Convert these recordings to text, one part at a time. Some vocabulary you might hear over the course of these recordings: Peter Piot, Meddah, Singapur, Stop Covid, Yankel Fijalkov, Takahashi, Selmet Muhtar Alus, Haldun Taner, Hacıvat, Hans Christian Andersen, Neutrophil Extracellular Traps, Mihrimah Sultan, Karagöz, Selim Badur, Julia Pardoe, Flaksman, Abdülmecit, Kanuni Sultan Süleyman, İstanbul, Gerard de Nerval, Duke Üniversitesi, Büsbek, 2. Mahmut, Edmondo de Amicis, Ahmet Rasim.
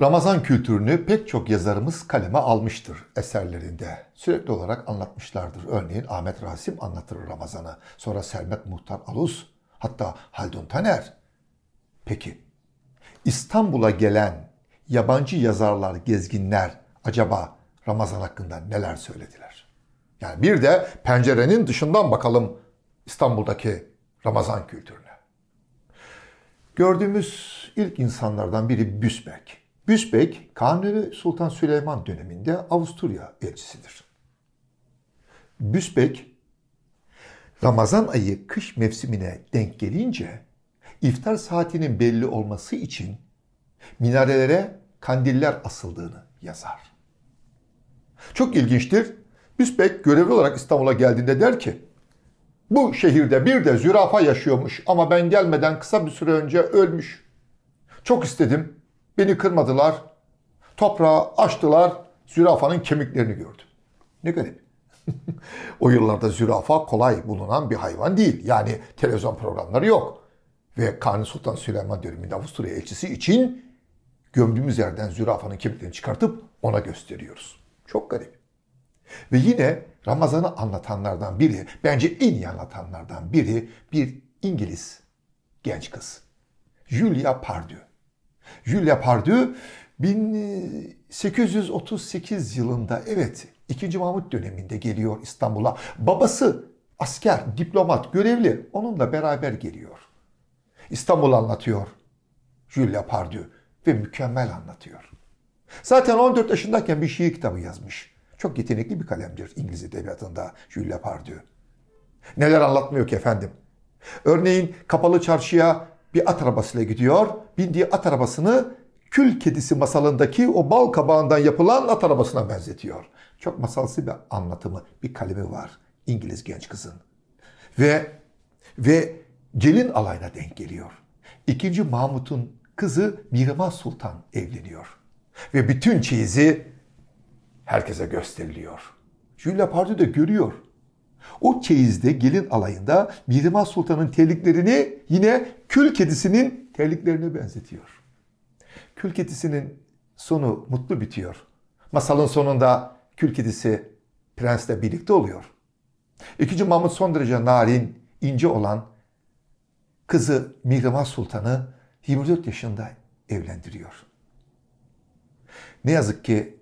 Ramazan kültürünü pek çok yazarımız kaleme almıştır eserlerinde. Sürekli olarak anlatmışlardır. Örneğin Ahmet Rasim anlatır Ramazan'ı. Sonra Selmet Muhtar Alus, hatta Haldun Taner. Peki, İstanbul'a gelen yabancı yazarlar, gezginler acaba Ramazan hakkında neler söylediler? Yani bir de pencerenin dışından bakalım İstanbul'daki Ramazan kültürüne. Gördüğümüz ilk insanlardan biri Büsbek. Büsbek, Kanuni Sultan Süleyman döneminde Avusturya elçisidir. Büsbek, Ramazan ayı kış mevsimine denk gelince iftar saatinin belli olması için minarelere kandiller asıldığını yazar. Çok ilginçtir. Büsbek görevli olarak İstanbul'a geldiğinde der ki, bu şehirde bir de zürafa yaşıyormuş ama ben gelmeden kısa bir süre önce ölmüş. Çok istedim. Beni kırmadılar. Toprağı açtılar. Zürafanın kemiklerini gördüm. Ne garip. O yıllarda zürafa kolay bulunan bir hayvan değil. Yani televizyon programları yok. Ve Kanuni Sultan Süleyman döneminde Avusturya elçisi için gömdüğümüz yerden zürafanın kemiklerini çıkartıp ona gösteriyoruz. Çok garip. Ve yine Ramazan'ı anlatanlardan biri, bence en iyi anlatanlardan biri bir İngiliz genç kız. Julia Pardoe. Julia Pardoe 1838 yılında, evet, 2. Mahmut döneminde geliyor İstanbul'a. Babası asker, diplomat, görevli, onunla beraber geliyor. İstanbul'u anlatıyor Julia Pardoe ve mükemmel anlatıyor. Zaten 14 yaşındayken bir şiir kitabı yazmış. Çok yetenekli bir kalemdir İngiliz edebiyatında Julia Pardoe. Neler anlatmıyor ki efendim. Örneğin kapalı çarşıya bir at arabasıyla gidiyor. Bindiği at arabasını Kül Kedisi masalındaki o bal kabağından yapılan at arabasına benzetiyor. Çok masalsı bir anlatımı, bir kalemi var İngiliz genç kızın. Ve gelin alayına denk geliyor. 2. Mahmut'un kızı Mihrimah Sultan evleniyor. Ve bütün çeyizi herkese gösteriliyor. Julia Pardoe de görüyor. O çeyizde, gelin alayında Mihrimah Sultan'ın terliklerini yine Kül Kedisi'nin terliklerine benzetiyor. Kül Kedisi'nin sonu mutlu bitiyor. Masalın sonunda Kül Kedisi prensle birlikte oluyor. 2. Mahmut son derece narin, ince olan kızı Mihrimah Sultan'ı 24 yaşında evlendiriyor. Ne yazık ki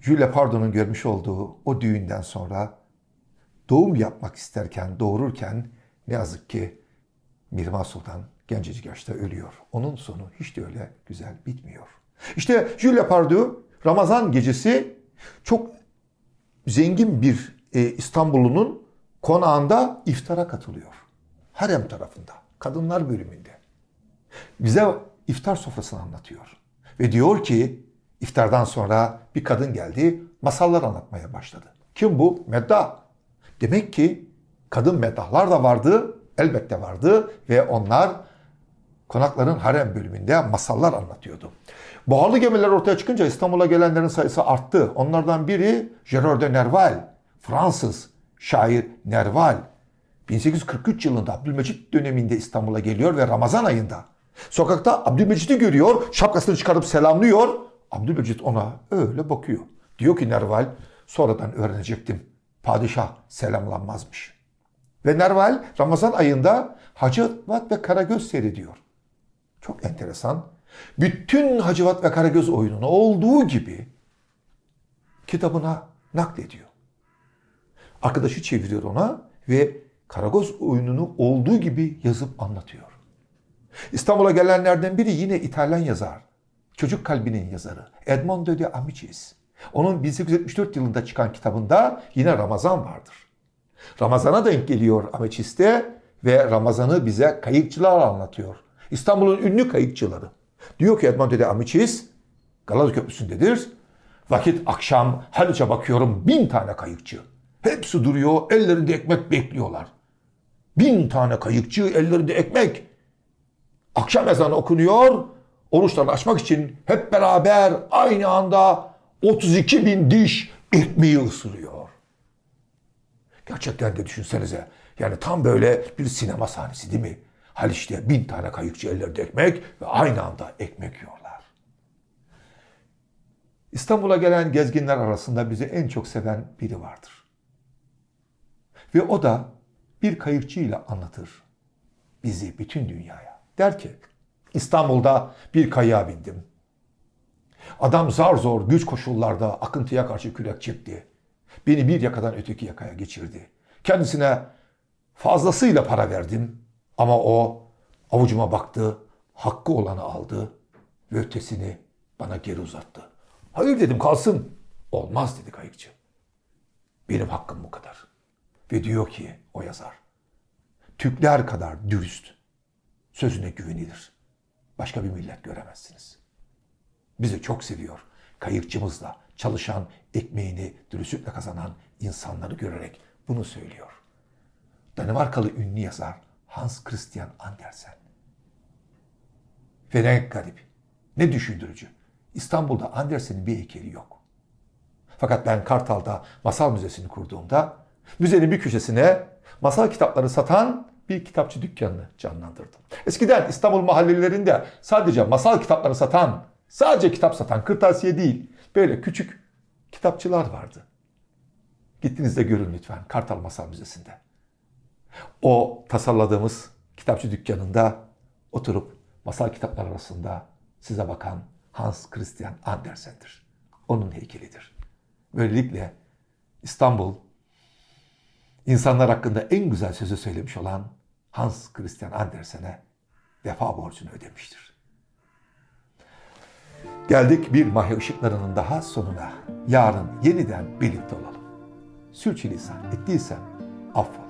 Julia Pardoe'nun görmüş olduğu o düğünden sonra doğum yapmak isterken, doğururken ne yazık ki Mihrimah Sultan gencecik yaşta ölüyor. Onun sonu hiç de öyle güzel bitmiyor. İşte Julia Pardoe Ramazan gecesi çok zengin bir İstanbullunun konağında iftara katılıyor. Harem tarafında, kadınlar bölümünde. Bize iftar sofrasını anlatıyor. Ve diyor ki iftardan sonra bir kadın geldi, masallar anlatmaya başladı. Kim bu? Meddah. Demek ki kadın meddahlar da vardı, elbette vardı ve onlar konakların harem bölümünde masallar anlatıyordu. Buharlı gemiler ortaya çıkınca İstanbul'a gelenlerin sayısı arttı. Onlardan biri Gerard de Nerval, Fransız şair Nerval. 1843 yılında Abdülmecit döneminde İstanbul'a geliyor ve Ramazan ayında. Sokakta Abdülmecit'i görüyor, şapkasını çıkarıp selamlıyor. Abdülmecit ona öyle bakıyor. Diyor ki Nerval, sonradan öğrenecektim, padişah selamlanmazmış. Ve Nerval Ramazan ayında Hacıvat ve Karagöz seyrediyor. Çok enteresan. Bütün Hacıvat ve Karagöz oyununu olduğu gibi kitabına naklediyor. Arkadaşı çeviriyor ona ve Karagöz oyununu olduğu gibi yazıp anlatıyor. İstanbul'a gelenlerden biri yine İtalyan yazar. Çocuk Kalbinin yazarı Edmondo de Amicis. Onun 1874 yılında çıkan kitabında yine Ramazan vardır. Ramazan'a denk geliyor Amicis'te ve Ramazan'ı bize kayıkçılar anlatıyor. İstanbul'un ünlü kayıkçıları. Diyor ki Edmondo de Amicis, Galata Köprüsü'ndedir. Vakit akşam, Haliç'e bakıyorum 1000 tane kayıkçı. Hepsi duruyor, ellerinde ekmek bekliyorlar. 1000 tane kayıkçı, ellerinde ekmek. Akşam ezanı okunuyor, oruçlarını açmak için hep beraber aynı anda 32.000 diş ekmeği ısırıyor. Gerçekten de düşünsenize. Yani tam böyle bir sinema sahnesi değil mi? Haliç'te 1000 tane kayıkçı ellerinde ekmek ve aynı anda ekmek yiyorlar. İstanbul'a gelen gezginler arasında bizi en çok seven biri vardır. Ve o da bir kayıkçıyla anlatır bizi bütün dünyaya. Der ki, İstanbul'da bir kayığa bindim. Adam zar zor güç koşullarda akıntıya karşı kürek çekti. Beni bir yakadan öteki yakaya geçirdi. Kendisine fazlasıyla para verdim ama o avucuma baktı, hakkı olanı aldı ve ötesini bana geri uzattı. Hayır dedim, kalsın. Olmaz dedi kayıkçı. Benim hakkım bu kadar. Ve diyor ki o yazar, Türkler kadar dürüst, sözüne güvenilir. Başka bir millet göremezsiniz. Bizi çok seviyor. Kayıkçımızla çalışan, ekmeğini dürüstlükle kazanan insanları görerek bunu söylüyor. Danimarkalı ünlü yazar Hans Christian Andersen. Ve ne garip, ne düşündürücü. İstanbul'da Andersen'in bir heykeli yok. Fakat ben Kartal'da Masal Müzesi'ni kurduğumda müzenin bir köşesine masal kitapları satan bir kitapçı dükkanını canlandırdım. Eskiden İstanbul mahallelerinde sadece masal kitapları satan, sadece kitap satan, kırtasiye değil, böyle küçük kitapçılar vardı. Gittiğinizde görün lütfen Kartal Masal Müzesi'nde. O tasarladığımız kitapçı dükkanında oturup masal kitapları arasında size bakan Hans Christian Andersen'dir. Onun heykelidir. Böylelikle İstanbul, insanlar hakkında en güzel sözü söylemiş olan Hans Christian Andersen'e vefa borcunu ödemiştir. Geldik bir Mahya Işıkları'nın daha sonuna. Yarın yeniden birlikte olalım. Sürçülisan ettiysem affola.